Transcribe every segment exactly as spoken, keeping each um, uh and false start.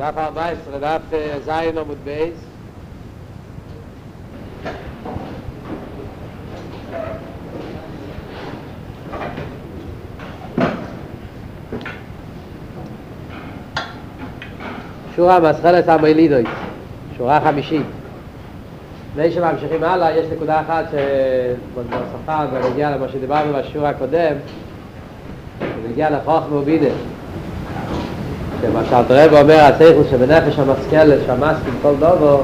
דף ארבע עשרה, דף זין עמוד בייס. שורה מסחלת המלידוי, שורה חמישית. לפני שממשיכים הלאה, יש נקודה אחת שבנוסחה, ונגיע למה שדיברנו בשיעור הקודם, ונגיע לחוכמה ובינה. כשהאלטר רבי אומר, השכל שבנפש המשכלת, שהמשכיל כל דובו,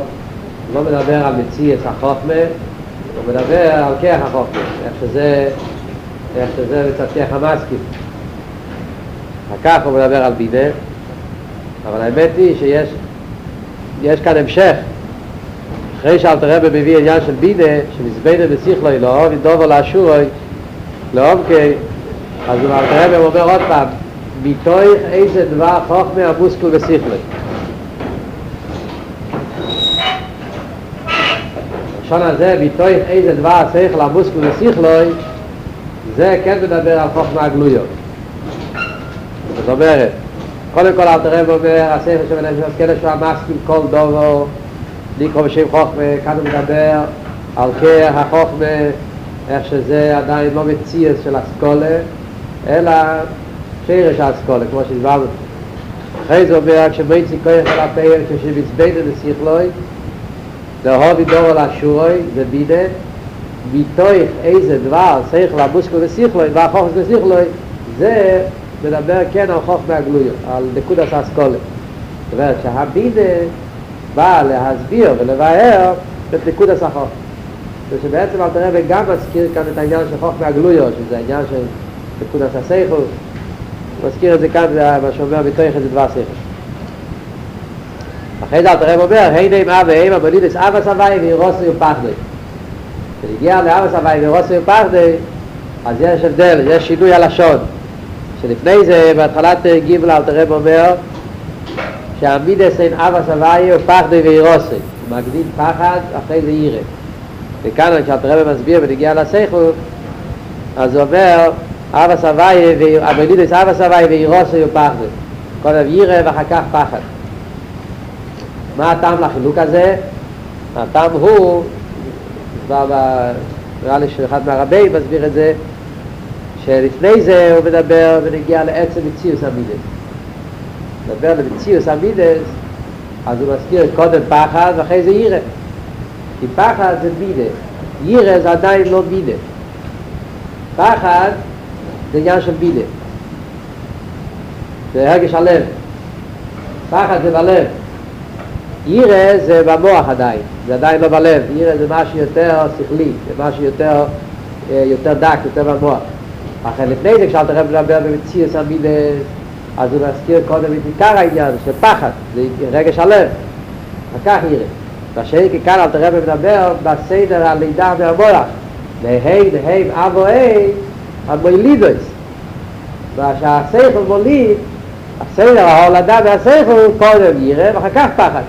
לא מדבר על מציאות החוכמה, הוא מדבר על כוח החוכמה, איך שזה, איך שזה מצליח המשכיל. אחר כך הוא מדבר על בינה, אבל האמת היא שיש יש כאן המשך. אחרי שאלתר רבי מביא עניין של בינה, שמזבנה בשכלוי, לא אוהב דובו לאשורוי, לא עומקי, אז אלתר רבי אומר עוד פעם, מתוך איזה דבר חוכמה המושכל בשכלוי. לשון הזה, מתוך איזה דבר השכל המושכל בשכלוי, זה כן מדבר על חוכמה הגלויה. זאת אומרת, קודם כל אלתר רבי אומר, השכל שבנפש המשכלת שהוא המשכיל כל דובו, נקרא בשם חוכמה, כאן הוא מדבר על כך החוכמה, איך שזה עדיין לא מציאות של אסכולה, אלא שרש האסכולה, כמו שדברנו. אחרי זה אומר, כשמייצי כוח על הפער, כשמצבנו בשכלוי, דהובי דורו לשורוי, זה בינה, מתוך איזה דבר, שכל המושכל בשכלוי, והחוכמה בשכלוי, זה מדבר כן על חוכמה הגלויה, על נקודת האסכולה. זאת אומרת שהבינה בא להסביר ולבאר את נקודת החוכמה. ושבעצם אלתר רבי גם מזכיר כאן את העניין של חוכמה הגלויה, שזה העניין של נקודת השכל. הוא מזכיר את זה כאן, זה מה שאומר מתוך איזה דבר השכל. אחרי זה אלתר רבי אומר, הנה עם אבא ואמא בולידס אבא סבי וירוסי ופחדי. כשנגיע לאבא סבי וירוסי ופחדי, אז יש הבדל, יש שינוי הלשון. שלפני זה, בהתחלת גימל אלתר רבי אומר, שהמידס אין אבא סבאי ופחדי ואירוסי, הוא מגדיל פחד, אחרי זה אירה. וכאן כשאלתר רבי מסביר ונגיע לשכל, אז הוא אומר, אבא סבאי, המידס אבא סבאי ואירוסי ופחדי, קודם אירה ואחר כך פחד. מה הטעם לחילוק הזה? הטעם הוא, נראה לי שאחד מהרבי מסביר את זה, שלפני זה הוא מדבר ונגיע לעצם מציאות המידס. מדבר למציאוס המידס, אז הוא מזכיר קודם פחד ואחרי זה יירה. כי פחד זה מידס, יירה זה עדיין לא מידס. פחד זה עניין של מידס, זה הרגש הלב. פחד זה בלב, יירה זה במוח עדיין, זה עדיין לא בלב. יירה זה משהו יותר שכלי, זה משהו יותר, יותר דק, יותר במוח. אחרי לפני זה כשאלתר רבי מדבר במציאוס המידס, אז הוא מזכיר קודם את עיקר העניין של פחד, זה רגש הלב, וכך יראה. והשני כאן אלתר רבי מדבר בסדר הלידה מהמוח, נהי נהי אבוי המולידוס. וכשהשכל מוליד, הסדר ההולדה והשכל קודם יראה ואחר כך פחד.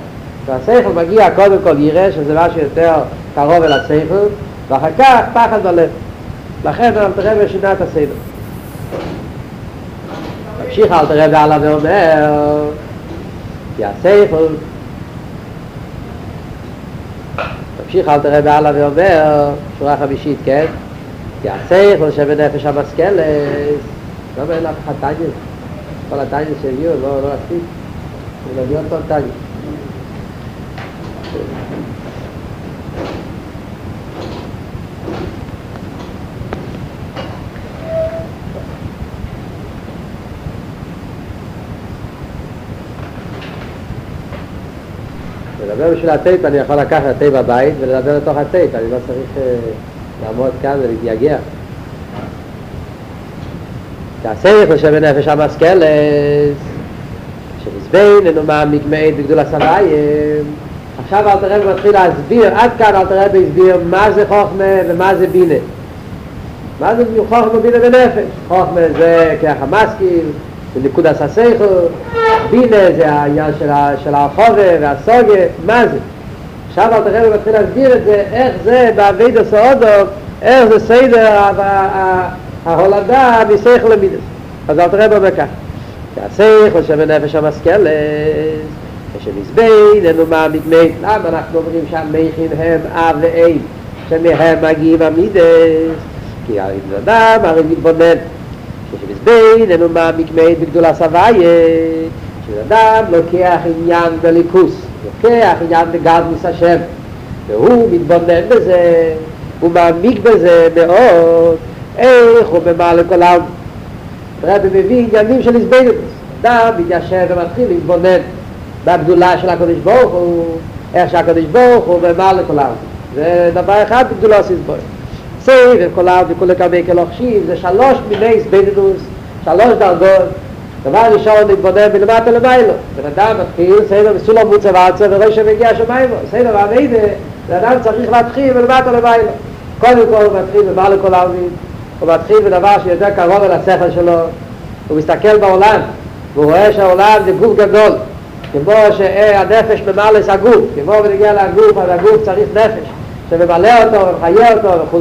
והשכל מגיע קודם כל יראה, שזה משהו יותר קרוב אל השכל, ואחר כך פחד בלב. לכן אלתר רבי שינה את הסדר. המשיך אלתר רבי הלאה ואומר, כי השכל, המשיך אלתר רבי הלאה ואומר, שורה חמישית, כן? כי השכל שבנפש המשכלת, לא אומר לך תניא, כל התניא שהביאו, לא עשית, הוא מביא אותו תניא. לדבר בשביל הטייפ, אני יכול לקחת את הטייפ הבית ולדבר לתוך הטייפ, אני לא צריך לעמוד כאן ולהתייגע. כשהשכל שבנפש המשכלת, שמזבן אינו מעמיק מעט בגדול הסביים. עכשיו אלתר רבי מתחיל להסביר, עד כאן אלתר רבי הסביר מה זה חוכמה ומה זה בינה. מה זה חוכמה ובינה בנפש? חוכמה זה כוח המשכיל, נקודת השכל. בינה זה העניין של הרחובה והסוגיה, מה זה? עכשיו אלתר רבי מתחיל להסביר את זה, איך זה בעבודה סעודות, איך זה סדר ההולדה משכל למידס. אז אלתר רבי אומר כך, שהשכל שבנפש המשכלת, כשמזבן אינו מעמיד מי, למה אנחנו אומרים שהמכים הם אב ואם, שמהם מגיעים המידס? כי האדם הרי מתבונן, כשמזבן אינו מעמיד מי בגדולה סבייה, כשאדם לוקח עניין בליכוס, לוקח עניין בגדלוס השם, והוא מתבונן בזה, הוא מעמיק בזה מאוד, איך הוא ממעלה כל העם. הרבי מביא עניינים של הזבנות, אדם מתיישב ומתחיל להתבונן בגדולה של הקדוש ברוך הוא, איך שהקדוש ברוך הוא ממעלה כל העם. זה דבר אחד בגדולה הסבנות. סבב כל העם וכל הקמי כלוחשים, זה שלוש מיני הזבנות, שלוש דרגות. דבר ראשון להתבונן בלמטה למיילו, בן אדם מתחיל, סבב מסולם מוצבע עצה וראש שמגיע שמיימו, סבב המידה, ואדם צריך להתחיל ולמטה למיילו. קודם כל הוא מתחיל ומעלה כל העמים, הוא מתחיל בדבר שיותר קרוב על השכל שלו, הוא מסתכל בעולם, והוא רואה שהעולם זה גוף גדול, כמו שהנפש ממלא את הגוף, כמו ונגיע לגוף, אז הגוף צריך נפש, שממלא אותו ומחיה אותו וכו'.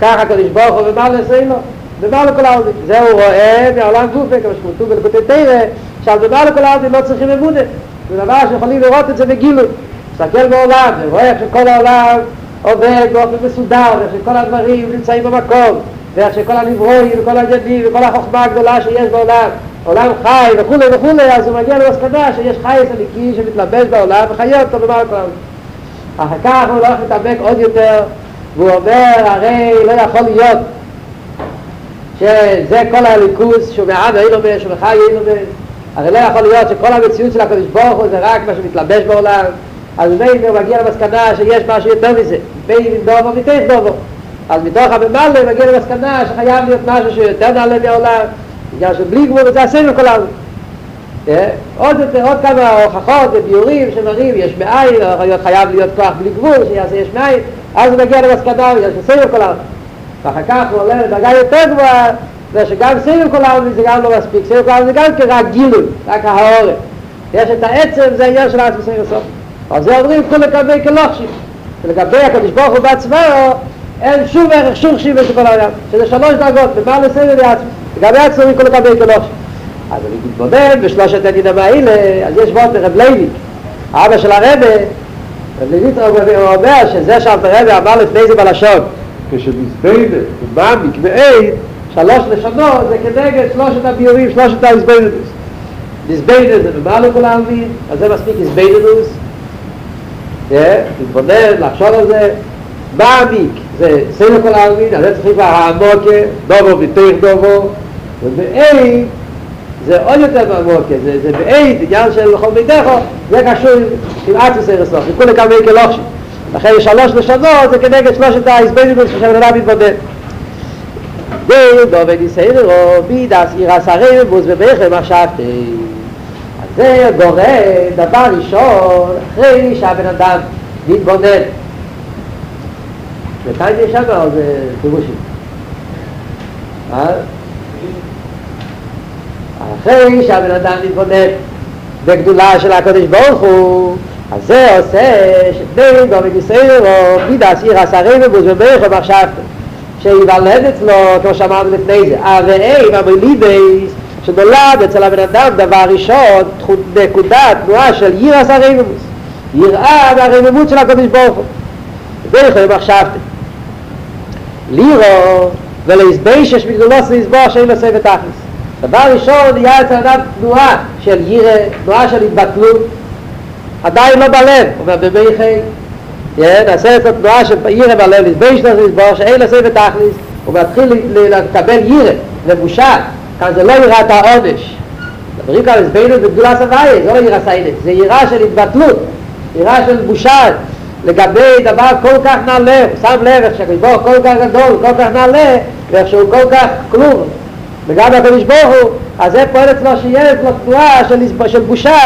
ככה הקדוש ברוך הוא ממלא עשינו, ממלא כל העמים. זה הוא רואה מהעולם גופה, כמו שכתוב בליקוטי תורה, שעל ממלא כל העמים לא צריכים אמונה, זה דבר שיכולים לראות את זה בגילוי. מסתכל בעולם, ורואה שכל העולם עובד באופן מסודר, שכל הדברים נמצאים במקום, ואיך שכל הנברואים וכל הג'דים וכל החוכמה הגדולה שיש בעולם, עולם חי וכולי וכולי, אז הוא מגיע למסקנה שיש חי סליקי שמתלבש בעולם וחיה אותו במהלך כל העולם. אחר כך הוא הולך להתעמק עוד יותר, והוא אומר, הרי לא יכול להיות שזה כל הליכוס שהוא מעם האינומס, שהוא מחי האינומס, הרי לא יכול להיות שכל המציאות של הקדוש ברוך הוא זה רק מה שמתלבש בעולם, אז בין הוא מגיע למסקנה שיש משהו יותר מזה, בין דובו ומתך דובו. אז מתוך הממלא מגיע למסקנה שחייב להיות משהו שיותר נעלה מהעולם, בגלל שבלי גבול זה הסבל כל העולם. עוד כמה הוכחות וביורים שמראים יש מאין, חייב להיות כוח בלי גבול שיעשה יש מאין, אז הוא מגיע למסקנה בגלל שסבל כל העולם. ואחר כך הוא עולה לדרגה יותר גבוהה, ושגם סבל כל העולם זה גם לא מספיק, סבל כל העולם זה גם כרק גילוי, רק ההעורף. יש את העצם, זה העניין של העצם סבל סוף. אז זה אומרים כל לגבי כלוכשי, ולגבי הקדוש ברוך הוא בעצמו, אין שום ערך שום שיבה שכל העולם, שזה שלוש דרגות, ומה לסבל לעצמו, לגבי עצמו כל לגבי כלוכשי. אז אני מתבונן בשלושת הדינם האלה, אז יש בו רב לייביק, האבא של הרבא, רב לייביק הוא אומר שזה שם הרבא אמר לפני זה בלשון, כשמזבנת ומה מקנאית, שלוש לשונות זה כנגד שלושת הביורים, שלושת ההזבנתוס. מזבנת זה ומה לכל העלמין, אז זה מספיק הזבנתוס, להתבונן, לחשוב על זה, מעמיק, זה סייל כל העלמין, אז זה צריכים כבר העמוקה, דובו ותוך דובו, ובאי, זה עוד יותר מעמוקה, זה באי, עניין של חום ביתךו, זה קשור עם עצוס הרסוך, עם כולי כמי כלוכשי. לכן שלוש לשונות, זה כנגד שלושת ההסבניגות ששבנדה מתבונן. דובו ניסיין רובי, דס עירס הרי מבוס ובאיכם עשבתי. זה גורם, דבר ראשון, אחרי שהבן אדם מתבונן. וכאן יש שם או זה פירושים? אה? אחרי שהבן אדם מתבונן בגדולה של הקדוש ברוך הוא, אז זה עושה שבין גורם ישראל או מידס עיר עשרי מבוז וברך ומחשבת, שיוולד אצלו, כמו שאמרנו לפני זה, אבאים, המליבייס, שנולד אצל הבן אדם דבר ראשון, נקודה, תנועה של יראת הרבמות, יראה והרבמות של הקדוש ברוך הוא. וברך ומחשבתם. לירו ולהסביישש מגדולוס להסבור שאין עושה ותכלס. דבר ראשון נהיה אצל אדם תנועה של יראה, תנועה של התבטלות, עדיין לא בלב, אומר בברכי, נעשה את התנועה של יראה בלב, להסביישש להסבור שאין עושה ותכלס, הוא מתחיל לקבל יראה, לבושת. כאן זה לא יראה את העונש. דברים כאן הסבנות בגדולה סבייה, זה לא יראה סיינת, זה יראה של התבטלות, יראה של בושה לגבי דבר כל כך נעלה, שם לב איך שהקדוש ברוך כל כך גדול, כל כך נעלה, ואיך שהוא כל כך כלום, וגם הקדוש ברוך הוא, אז זה פועל אצלו שיהיה אצלו תנועה של, של בושה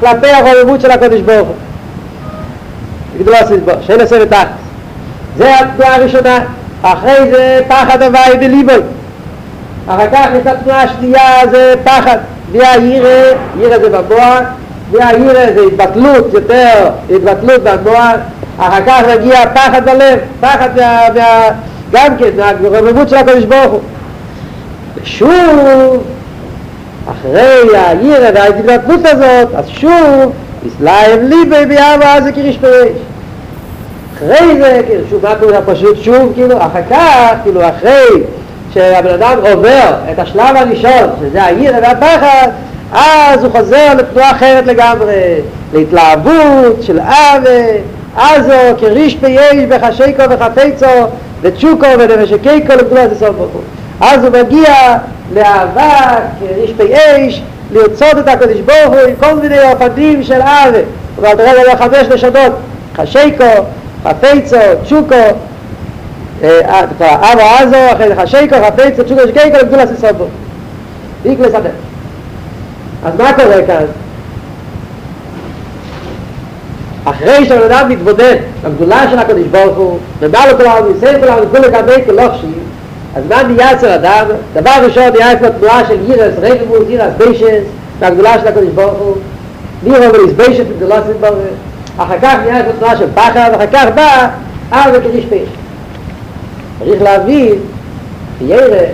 כלפי הרוממות של הקדוש ברוך הוא. בגדולה סבייה, שאין עושה ותכלס. זה התנועה הראשונה, אחרי זה פחד הוואי בליבוי. אחר כך יש התנועה השנייה, זה פחד, נהיה יראה, יראה זה במוח, נהיה יראה זה התבטלות יותר, התבטלות במוח, אחר כך נגיע פחד בלב, פחד מה, מה, גם כן, הרוממות של הקדוש ברוך הוא. ושוב, אחרי היראה וההתבטלות הזאת, אז שוב תסלאי ליבי ביאבה זה קיריש פרש. אחרי זה, כאילו, שוב, מה קורה פשוט שוב, כאילו, אחר כך, כאילו, אחרי שהבן אדם עובר את השלב הראשון, שזה הירא והפחד, אז הוא חוזר לתנועה אחרת לגמרי, להתלהבות של עוול, אז הוא כריש פייש בחשיקו וחפצו, וצ'וקו ונבשקיקו לתנועה זה סוף ברוך הוא. אז הוא מגיע לאהבה, כריש פייש, לרצות את הקדוש ברוך הוא עם כל מיני אופנים של עוול. אבל תראה לנו חמש נשדות, חשיקו, חפצו, צ'וקו, אבא עזו, אחרי חשיקו, חפצו, צ'וקו, שקיקו לתנועה זה סוף ברוך הוא. איקלס אדם. אז מה קורה כאן? אחרי שהבן אדם מתבודד בגדולה של הקדוש ברוך הוא, ובא לו כולם, ויסיים כולם, וכולם כמי כלוכשי, אז מה נהיה אצל אדם? דבר ראשון נהיה את התנועה של ירס, רגבוס, ירס, ביישס, בגדולה של הקדוש ברוך הוא, נירו ולסביישס, בגדולה של ברוך הוא, אחר כך נהיה את התנועה של פחד, אחר כך בא, אה, זה כריש פייש. צריך להבין, ירס,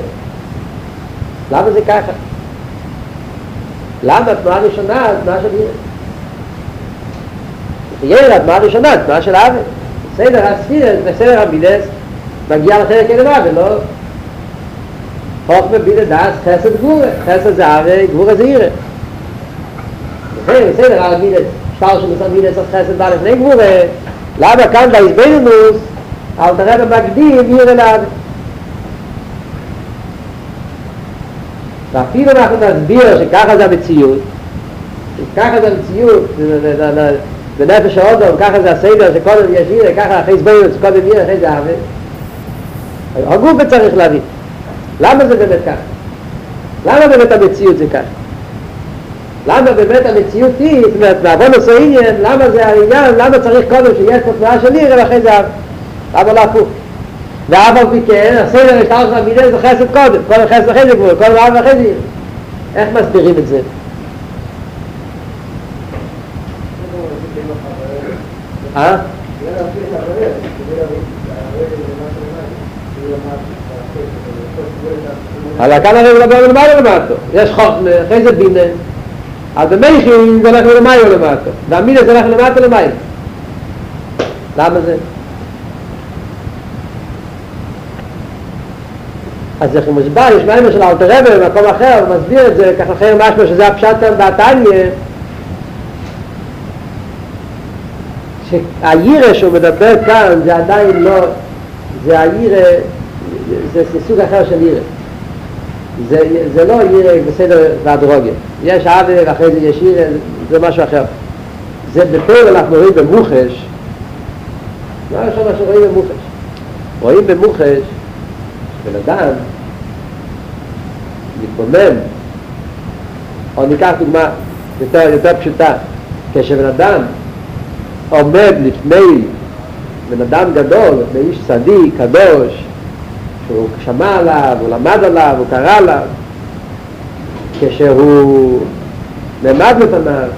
למה זה ככה? למה התנועה הראשונה, התנועה של ירס? ירא, התנועה הראשונה, התנועה של עוול. בסדר הספירס וסדר המידס מגיע לחלק אין עוול, לא? חוכמה בינה דאס חסד גבורה. חסד זה עוול, גבורה זה ירא. בסדר, בסדר, המידס, שטר של המידס, חסד בא לפני גבורה. למה כאן בהסבדנוס, אבל תראה במקדים ירא לעוול. ואפילו אנחנו נסביר שככה זה המציאות, שככה זה המציאות, בנפש האודום, ככה זה הסדר שקודם יש עירה, ככה אחרי סבויוס, קודם עירה, אחרי זה עוול. הגוף צריך להבין. למה זה באמת ככה? למה באמת המציאות זה ככה? למה באמת המציאות היא, זאת אומרת, מעבון הסעניין, למה זה העניין, למה צריך קודם שיש תופעה של עירה ואחרי זה עוול? למה לא הפוך? ואבא מכן, הסדר השטר של המידס זה חסד קודם, קודם חסד אחרי זה גבול, קודם עוול אחרי זה עירה. איך מסבירים את זה? אה? אבל כאן הרי מדבר ולמעלה ולמעתו. יש חוכמה, אחרי זה בינה. אז במייכים זה הולך ולמעלה ולמעתו. והמילה זה הולך למעלה ולמעלה. למה זה? אז איך הוא מושבע, יש מהאמר של אלתר רבי במקום אחר, הוא מסביר את זה, ככה אחר משהו שזה הפשט בתניא, שהירא שהוא מדבר כאן זה עדיין לא, זה הירא, זה סוג אחר של ירא. זה, זה לא ירא בסדר והדרוגיה. יש עוול, אחרי זה יש ירא, זה משהו אחר. זה בפועל אנחנו רואים במוחש, מה עכשיו אנחנו רואים במוחש? רואים במוחש, שבן אדם מתבונן, או ניקח דוגמה יותר, יותר פשוטה, כשבן אדם עומד לפני בן אדם גדול, לפני איש צדיק, קדוש, שהוא שמע עליו, הוא למד עליו, הוא קרא עליו, כשהוא נעמד לפניו,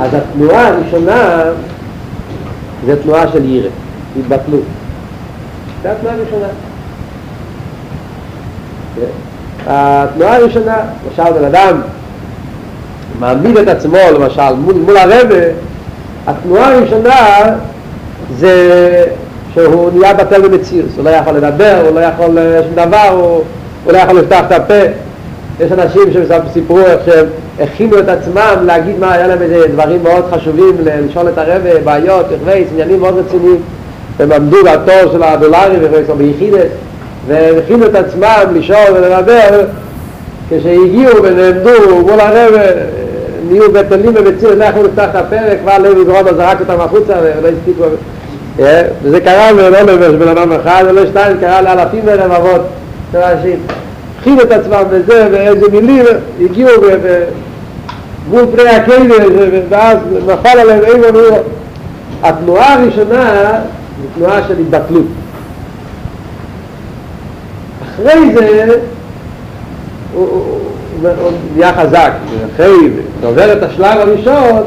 אז התנועה הראשונה זה תנועה של ירא, התבטלות. זה התנועה הראשונה. התנועה הראשונה, למשל בן אדם מעמיד את עצמו, למשל מול, מול הרבי, התנועה הראשונה זה שהוא נהיה בטל במציאות, הוא לא יכול לדבר, הוא לא יכול שום דבר, הוא, הוא לא יכול לפתוח את הפה. יש אנשים שסיפרו איך שהם הכינו את עצמם להגיד מה היה להם איזה דברים מאוד חשובים, לשאול את הרבי, בעיות, הכוויס, עניינים מאוד רציניים, הם עמדו בתור של הדולרים ביחידת, והם הכינו את עצמם לשאול ולדבר, כשהגיעו ונעמדו מול הרבי, נהיו בטלים ובציאות, לא יכולו לפתח את הפרק, כבר לב יגרום, אז זרק אותם החוצה ולא הספיקו. וזה קרה ולא לבש בן אדם אחד, ולא שתיים, קרה לאלפים ולמבות של אנשים. הכינו את עצמם וזה, ואיזה מילים הגיעו מול פני הכלא, ואז נפל עליהם אימא ואימא. התנועה הראשונה היא תנועה של התבטלות. אחרי זה, הוא נהיה חזק, אחרי שעובר את השלב הראשון,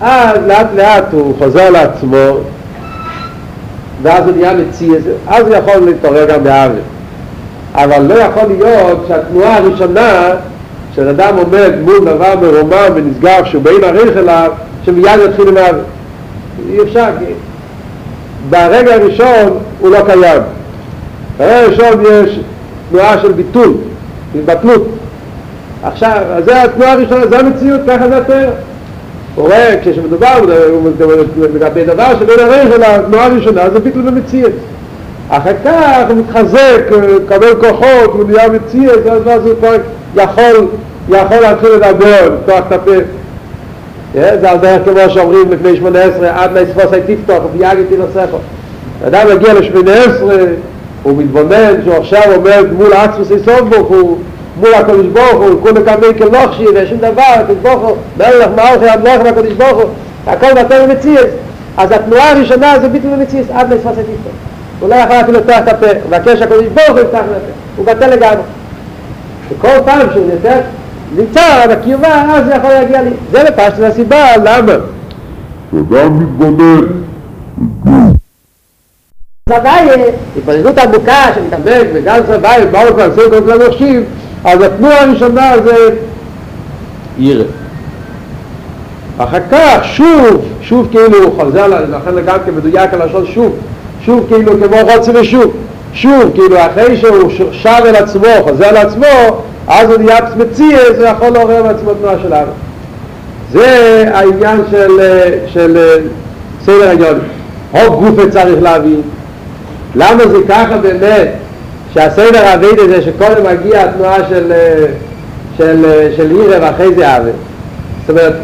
אז לאט לאט הוא חוזר לעצמו, ואז הוא נהיה מציע, אז הוא יכול להתעורר גם בעוול. אבל לא יכול להיות שהתנועה הראשונה כשאדם עומד מול דבר מרומם ונשגב שהוא בין עריך אליו, שמיד יתחיל למעלה. אי אפשר, כי ברגע הראשון הוא לא קיים. ברגע הראשון יש תנועה של ביטול, התבטלות. עכשיו, אז זה התנועה הראשונה, זה המציאות, ככה זה התאר. הוא רואה, כשמדובר, הוא מגבי דבר שבין עריך אליו, התנועה הראשונה, זה ביטול במציאות. אחר כך הוא מתחזק, מקבל כוחות, הוא נהיה מציאות, ואז הוא כבר יכול, יכול להתחיל לדבר, לפתוח את הפה. זה אז היה כמו שאומרים לפני שמונה עשרה, עד להספוס הייתי פתוח, ויאגתי לסכו. אדם מגיע ל-שמונה עשרה, הוא מתבונן, שהוא עכשיו אומר מול עצמוס איסוף בוחו, מול הקודש בוחו, כל מקמי כלוכשי, ויש עם דבר, הקודש בוחו, מלך, מלכי, המלך, הקודש בוחו, הכל נתן למציאות. אז התנועה הראשונה זה ביטל למציאות, עד להספוס הייתי פתוח. הוא לא יכול להתחיל לפתוח את הפה, הוא מבקש הקודש בוחו, הוא בטל לגמרי. וכל פעם שהוא יותר נמצא בקיובה, אז זה יכול להגיע לי. זה לפשט את הסיבה, למה? שגם מתבונן. סבייה, התבוננות עמוקה שמתעמק, וגם סבייה, באו כבר עשו כל כלל נוחשים, אז התנועה הראשונה זה ירא. אחר כך, שוב, שוב כאילו הוא חוזר, לכן גם כמדויק על השול שוב, שוב כאילו כמו רוצה ושוב. שוב, כאילו אחרי שהוא שב אל עצמו, חוזר אל עצמו, אז הוא נהיה מציע, זה יכול לעורר מעצמו תנועה שלנו. זה העניין של, של סדר העניין. הוב גופה צריך להבין. למה זה ככה באמת, שהסדר העבד הזה שקודם מגיע התנועה של, של, של עירה ואחרי זה עבד. זאת אומרת,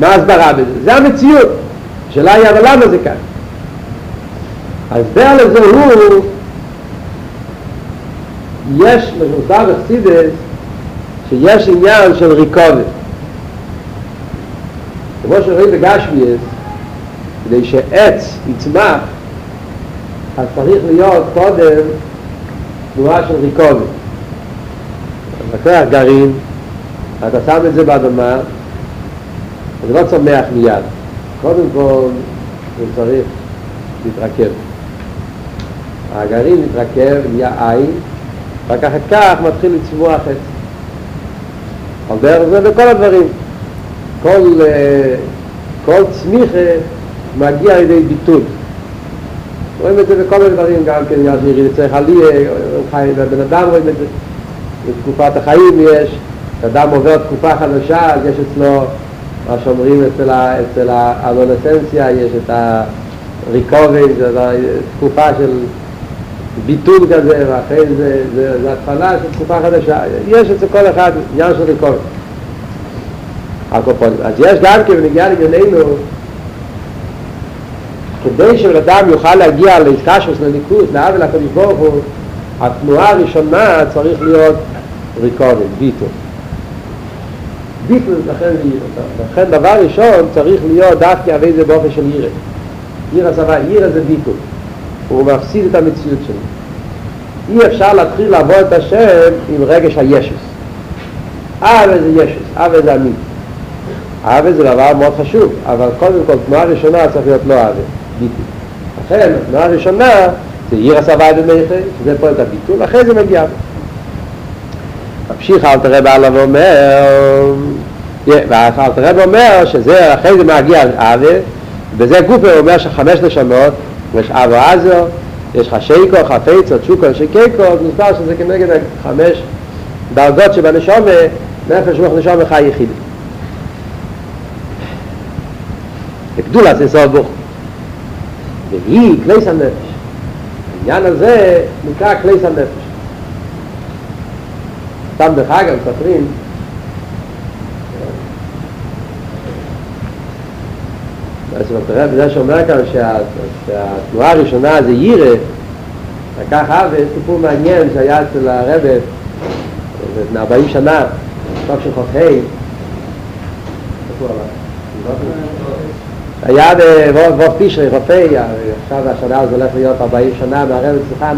מה הסברה בזה? זה המציאות. השאלה היא, אבל למה זה ככה? ההסבר לזה הוא, יש למוסר בחסידס שיש עניין של ריקובת. כמו שרואים בגשמיאס, כדי שעץ יצמח, אז צריך להיות קודם תנועה של ריקובת. אתה לוקח גרעין, אתה שם את זה באדמה, אז לא צומח מיד. קודם כל הוא צריך להתרכב. הגרעין מתרכב, נהיה עין, רק אחת כך מתחיל לצבוע חץ. על דרך זה בכל הדברים. כל, כל צמיחה מגיע לידי ביטול. רואים את זה בכל הדברים, גם כן יש לי צריך עליה, בן אדם רואים את זה. בתקופת החיים יש, אדם עובר תקופה חדשה, אז יש אצלו, מה שאומרים אצל האדולסנציה, יש את הריקובים, תקופה של ביטול כזה, ואחרי זה, זה, זה התחלה של תקופה חדשה. יש אצל כל אחד עניין של ריקובת. אז יש גם כן, ונגיע לגנינו, כדי שאדם יוכל להגיע להתקשרוס, לניקוס, לאב ולקודש ברוך הוא, התנועה הראשונה צריך להיות ריקובת, ביטול. ביטול, לכן, לכן דבר ראשון צריך להיות דווקא עבד זה באופן של עירה. עירה סבא, עירה זה ביטול. הוא מפסיד את המציאות שלו. אי אפשר להתחיל לעבוד את השם עם רגש הישוס. אבל זה ישוס, אבל זה עמיד. אבל זה דבר מאוד חשוב, אבל קודם כל תנועה ראשונה צריך להיות לא אבל, ביטול. לכן, התנועה הראשונה זה ירא סבא דמייכי, שזה פועל את הביטול, אחרי זה מגיע. ממשיך אל תראה בעלה ואומר, ואל תראה ואומר שזה, אחרי זה מגיע אבל, וזה גופה אומר שחמש נשמות, יש אבו עזו, יש חשייקו, חפייצו, צ'וקו, שיקיקו, מספר שזה כנגד חמש דרגות שבנשומה, נפש רוח נשומה חי יחיד. בגדולה זה סוף בוך. והיא כליס הנפש. העניין הזה נקרא כליס הנפש. סתם בחג הם ספרים, אז תראה בזה שאומר כאן שהתנועה הראשונה זה ירא, וכך אבא, סיפור מעניין שהיה אצל הרב לפני ארבעים שנה, סוף של חופי, היה בבוב תשרי חופי, עכשיו השנה זה הולך להיות ארבעים שנה מהרב צלחן,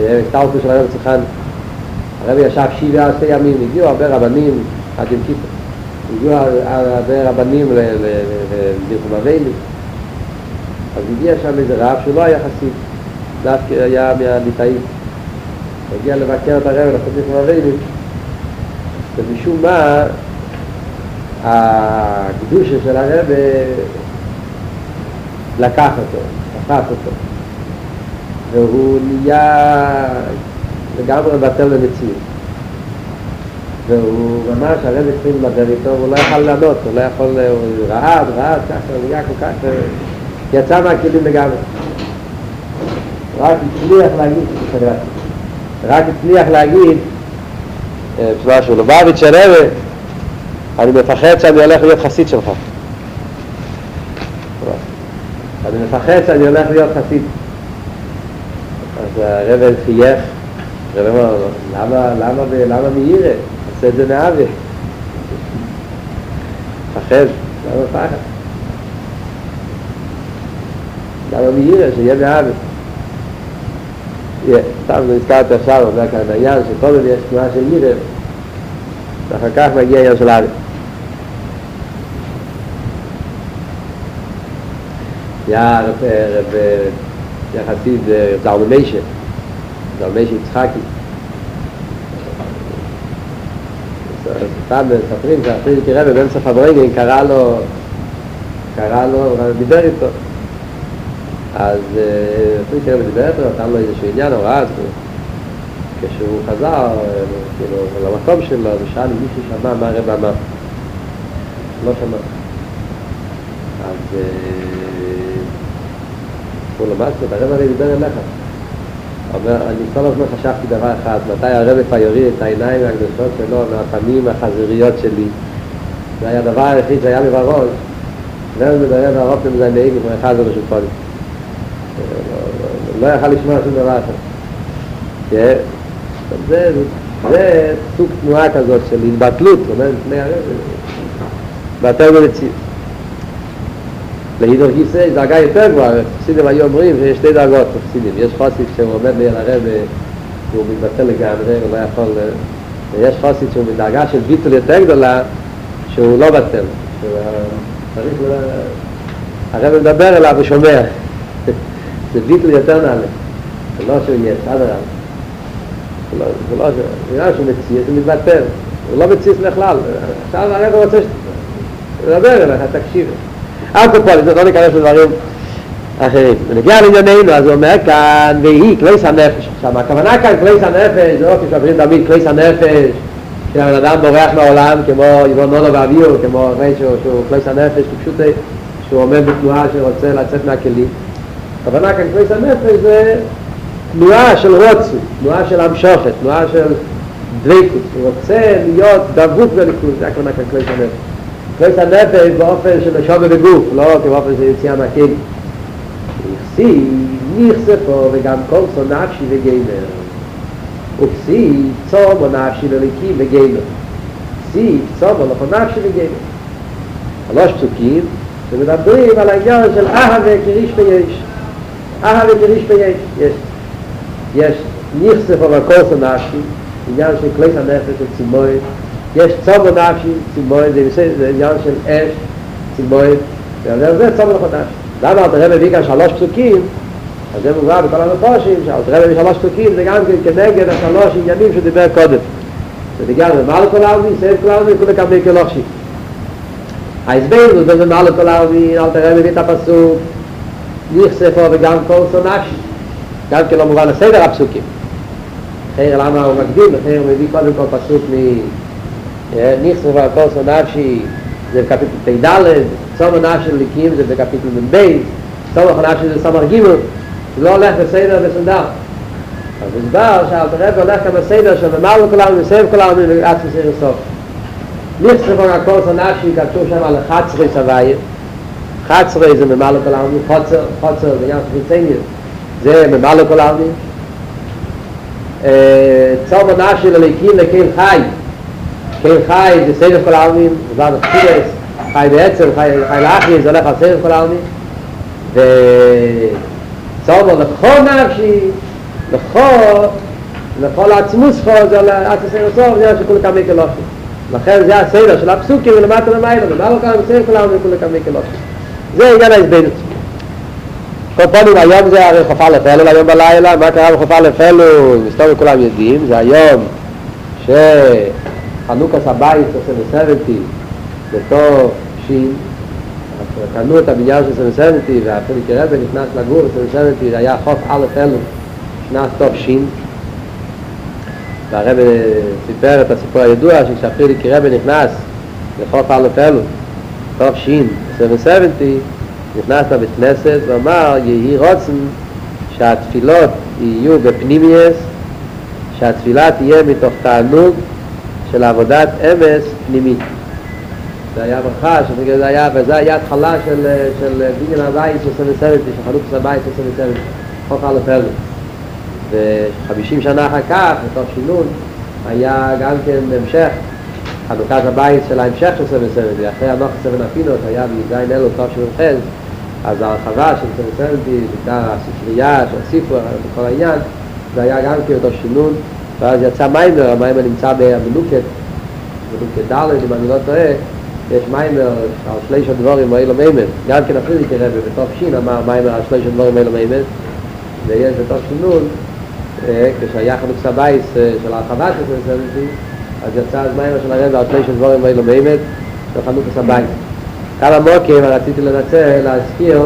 הסתרפו של הרב צלחן, הרב ישב שבעה עשרה ימים, הגיעו הרבה רבנים, עד עם כיפה. הגיעו הרבה רבנים לדירחום אביילי, אז הגיע שם איזה רב שהוא לא היה חסיד, דווקא היה מהליטאים. הגיע לבקר את הרב לחסיד דירחום אביילי, שמשום מה הקדושה של הרב לקח אותו, הפך אותו, והוא נהיה לגמרי בטל למציאות, והוא ממש הרב התחיל לדבר איתו, הוא לא יכול לענות, הוא לא יכול, הוא רעד, רעד, ככה, הוא נהיה כל כך, יצא מהכלים לגמרי, רק הצליח להגיד, רק הצליח להגיד במה שהוא לומר מתשרבה, אני מפחד שאני הולך להיות חסיד שלך. אני מפחד שאני הולך להיות חסיד. אז הרב חייך, הרב אמר, למה, למה, למה מהירה? עושה את זה נאווה. מפחד, למה פחד? למה מהירה, שיהיה נאווה. סתם זה הזכרתי עכשיו, אומר כאן העניין שקודם יש תנועה של מירב ואחר כך מגיע העניין של א'. היה יחסית זרמנשת, זרמנשת יצחקי. סתם מספרים, ספרים כראה בבמצח הברגן קרא לו, קרא לו, דיבר איתו. אז אפילו כרב דיבר אותו, נתן לו איזשהו עניין הוראה, כשהוא חזר למקום שלו, ושאל אם מישהו שמע מה הרב אמר. לא שמע. אז הוא למד את הרב הרי דיבר אליך. אני כל הזמן חשבתי דבר אחד, מתי הרב כבר יוריד את העיניים והקדושות שלו מהפנים החזיריות שלי. זה היה הדבר היחיד שהיה לי בראש, והוא מדבר והרופם זה נעים וברכה זה משהו קודם. לא יכל לשמוע שום דבר אחר. כן? זה סוג תנועה כזאת של התבטלות, זאת אומרת, לפני הרב, בטל במציאות. להידור גיסא יש דרגה יותר גבוהה, חסידים היו אומרים שיש שתי דרגות חסידים. יש חסיד שהוא עומד ליד הרב והוא מתבטל לגמרי, הוא לא יכול... ויש חסיד שהוא בדרגה של ביטול יותר גדולה שהוא לא בטל. צריך ל... הרב מדבר אליו ושומע. זה ביטל יותר נעלה, זה לא שהוא יש, עד הרב. זה לא שהוא, נראה שהוא מציע, זה מתבטל. הוא לא מציע בכלל, עכשיו הרב רוצה לדבר אליך, תקשיב. אלכופול, זה לא ניכנס לדברים אחרים. ונגיע לענייננו, אז הוא אומר כאן, והיא כלייס הנפש. עכשיו, הכוונה כאן כלייס הנפש, זה לא כשאומרים תמיד כלייס הנפש, כשהבן אדם בורח מהעולם, כמו יבון נונו ואביו, כמו אחרי שהוא כלייס הנפש, כפשוט שהוא עומד בתנועה שרוצה לצאת מהכלים. הכוונה כאן כלייס הנפש זה תנועה של רוצו, תנועה של המשוכת, תנועה של דבקות. הוא רוצה להיות דבוק בליכוז, זה הכוונה כאן כלייס הנפש. כלייס הנפש באופן של נשובה בגוף, לא כבאופן של יציאה מהכלים. וכסי נכספו וגם כל סו נפשי וגיימר. וכסי צום או נפשי לליקי וגיימר. כסי צום או לכל נפשי וגיימר. שלוש פסוקים שמדברים על העניין של אהבה כריש ויש. אהבה כריש ויש. יש. יש נכספו וכל סו נפשי, עניין של כלייס הנפש וצימוי. יש צום ונפשי, צימוי, זה עניין של אש, צימוי, זה צום ונפשי. למה אל תראה מביא כאן שלוש פסוקים, אז זה מובא בכל המפורשים, שאל תראה מביא שלוש פסוקים, זה גם כנגד השלוש עניינים שדיבר קודם. זה נגד ומעל כל ערבי, סייב כל ערבי, כולה כמי כלוכשי. ההסביר זה ומעל כל ערבי, אל תראה מביא את הפסוק, נכספו וגם כל סו נפשי, גם כלא מובן לסדר הפסוקים. אחר למה הוא מקדים, אחר מביא קודם כל פסוק מ... נכספו וכל סו נפשי, זה בקפיטל פיידלת, סום הנפשי לליקים זה בקפיטל מבייס, סום הנפשי זה סמר גימל, זה לא הולך בסדר בסנדר. אז הסבר שהאלטרבה הולך כאן בסדר שממלו כולם ומסייב כולם ולגעת מסיר לסוף. נכספו וכל סו נפשי כתוב שם על חצרי סבייר, חצרי זה ממלו כולם, חוצר, חוצר זה גם פריצנגל, זה ממלו כולם. סום הנפשי לליקים לכל חי, חי חי זה סבב כל העלמים, זה בא נחפילס, חי בעצם, חי לאחי, זה הולך על סבב כל העלמים. וצהוב הוא לכל נפשי, לכל, לכל עצמו ספו, זה על עצמי סוף, זה שכולו כמי כלופי. לכן זה הסבב של הפסוקים ולמטה למעלה, ולמה לא כאן סבב כל העלמים וכולו כמי כלופי. זה עניין ההסבנות. קופונים היום זה הרי חופה לפעלו, היום בלילה, מה קרה בחופה לפעלו, מסתובב כולם יודעים, זה היום ש... חנוכת הבית עשרים ושבעים בתור שין, קנו את הבניין של עשרים ושבעים והפריקי רבי נכנס לגור עשרים ושבעים, זה היה חוף א' אלו, נכנס תוך שין, והרבי סיפר את הסיפור הידוע שכשהפריקי רבי נכנס לחוף א' אלו, תוך שין עשרים ושבעים, נכנס לבית כנסת ואמר יהי רוצן שהתפילות יהיו בפנימייס, שהתפילה תהיה מתוך תענוג של עבודת אמס פנימית. זה היה ברכה, שזה היה, וזה היה התחלה של, של בניין הבית עשרים ושבעים, שחנוכת הבית עשרים ושבעים, חוף א' אלו. וחמישים שנה אחר כך, בתוך שינון, היה גם כן המשך, חנוכת הבית של ההמשך של עשרים ושבעים, ואחרי הנוח סבן הפינות, היה בגזיין אלו טוב של חז, אז הרחבה של עשרים ושבעים, הייתה הספרייה, שהוסיפו בכל העניין, זה היה גם כן בתוך שינון, ואז יצא מיימר, המיימר נמצא במלוקת, במלוקת ד' אם אני לא טועה, יש מיימר על שלוש הדבורים ואילו מיימר, גם כן אפילו יקרה בתוך שין אמר מיימר על שלוש הדבורים ואילו מיימר, ויש בתוך שינון, כשהיה חנוכת הבית של הרחבת עשרים ושבעים, אז יצא אז מיימר של הרב על שלוש הדבורים ואילו מיימר, של חנוכת הבית. כאן המוקר רציתי לנצל, להזכיר,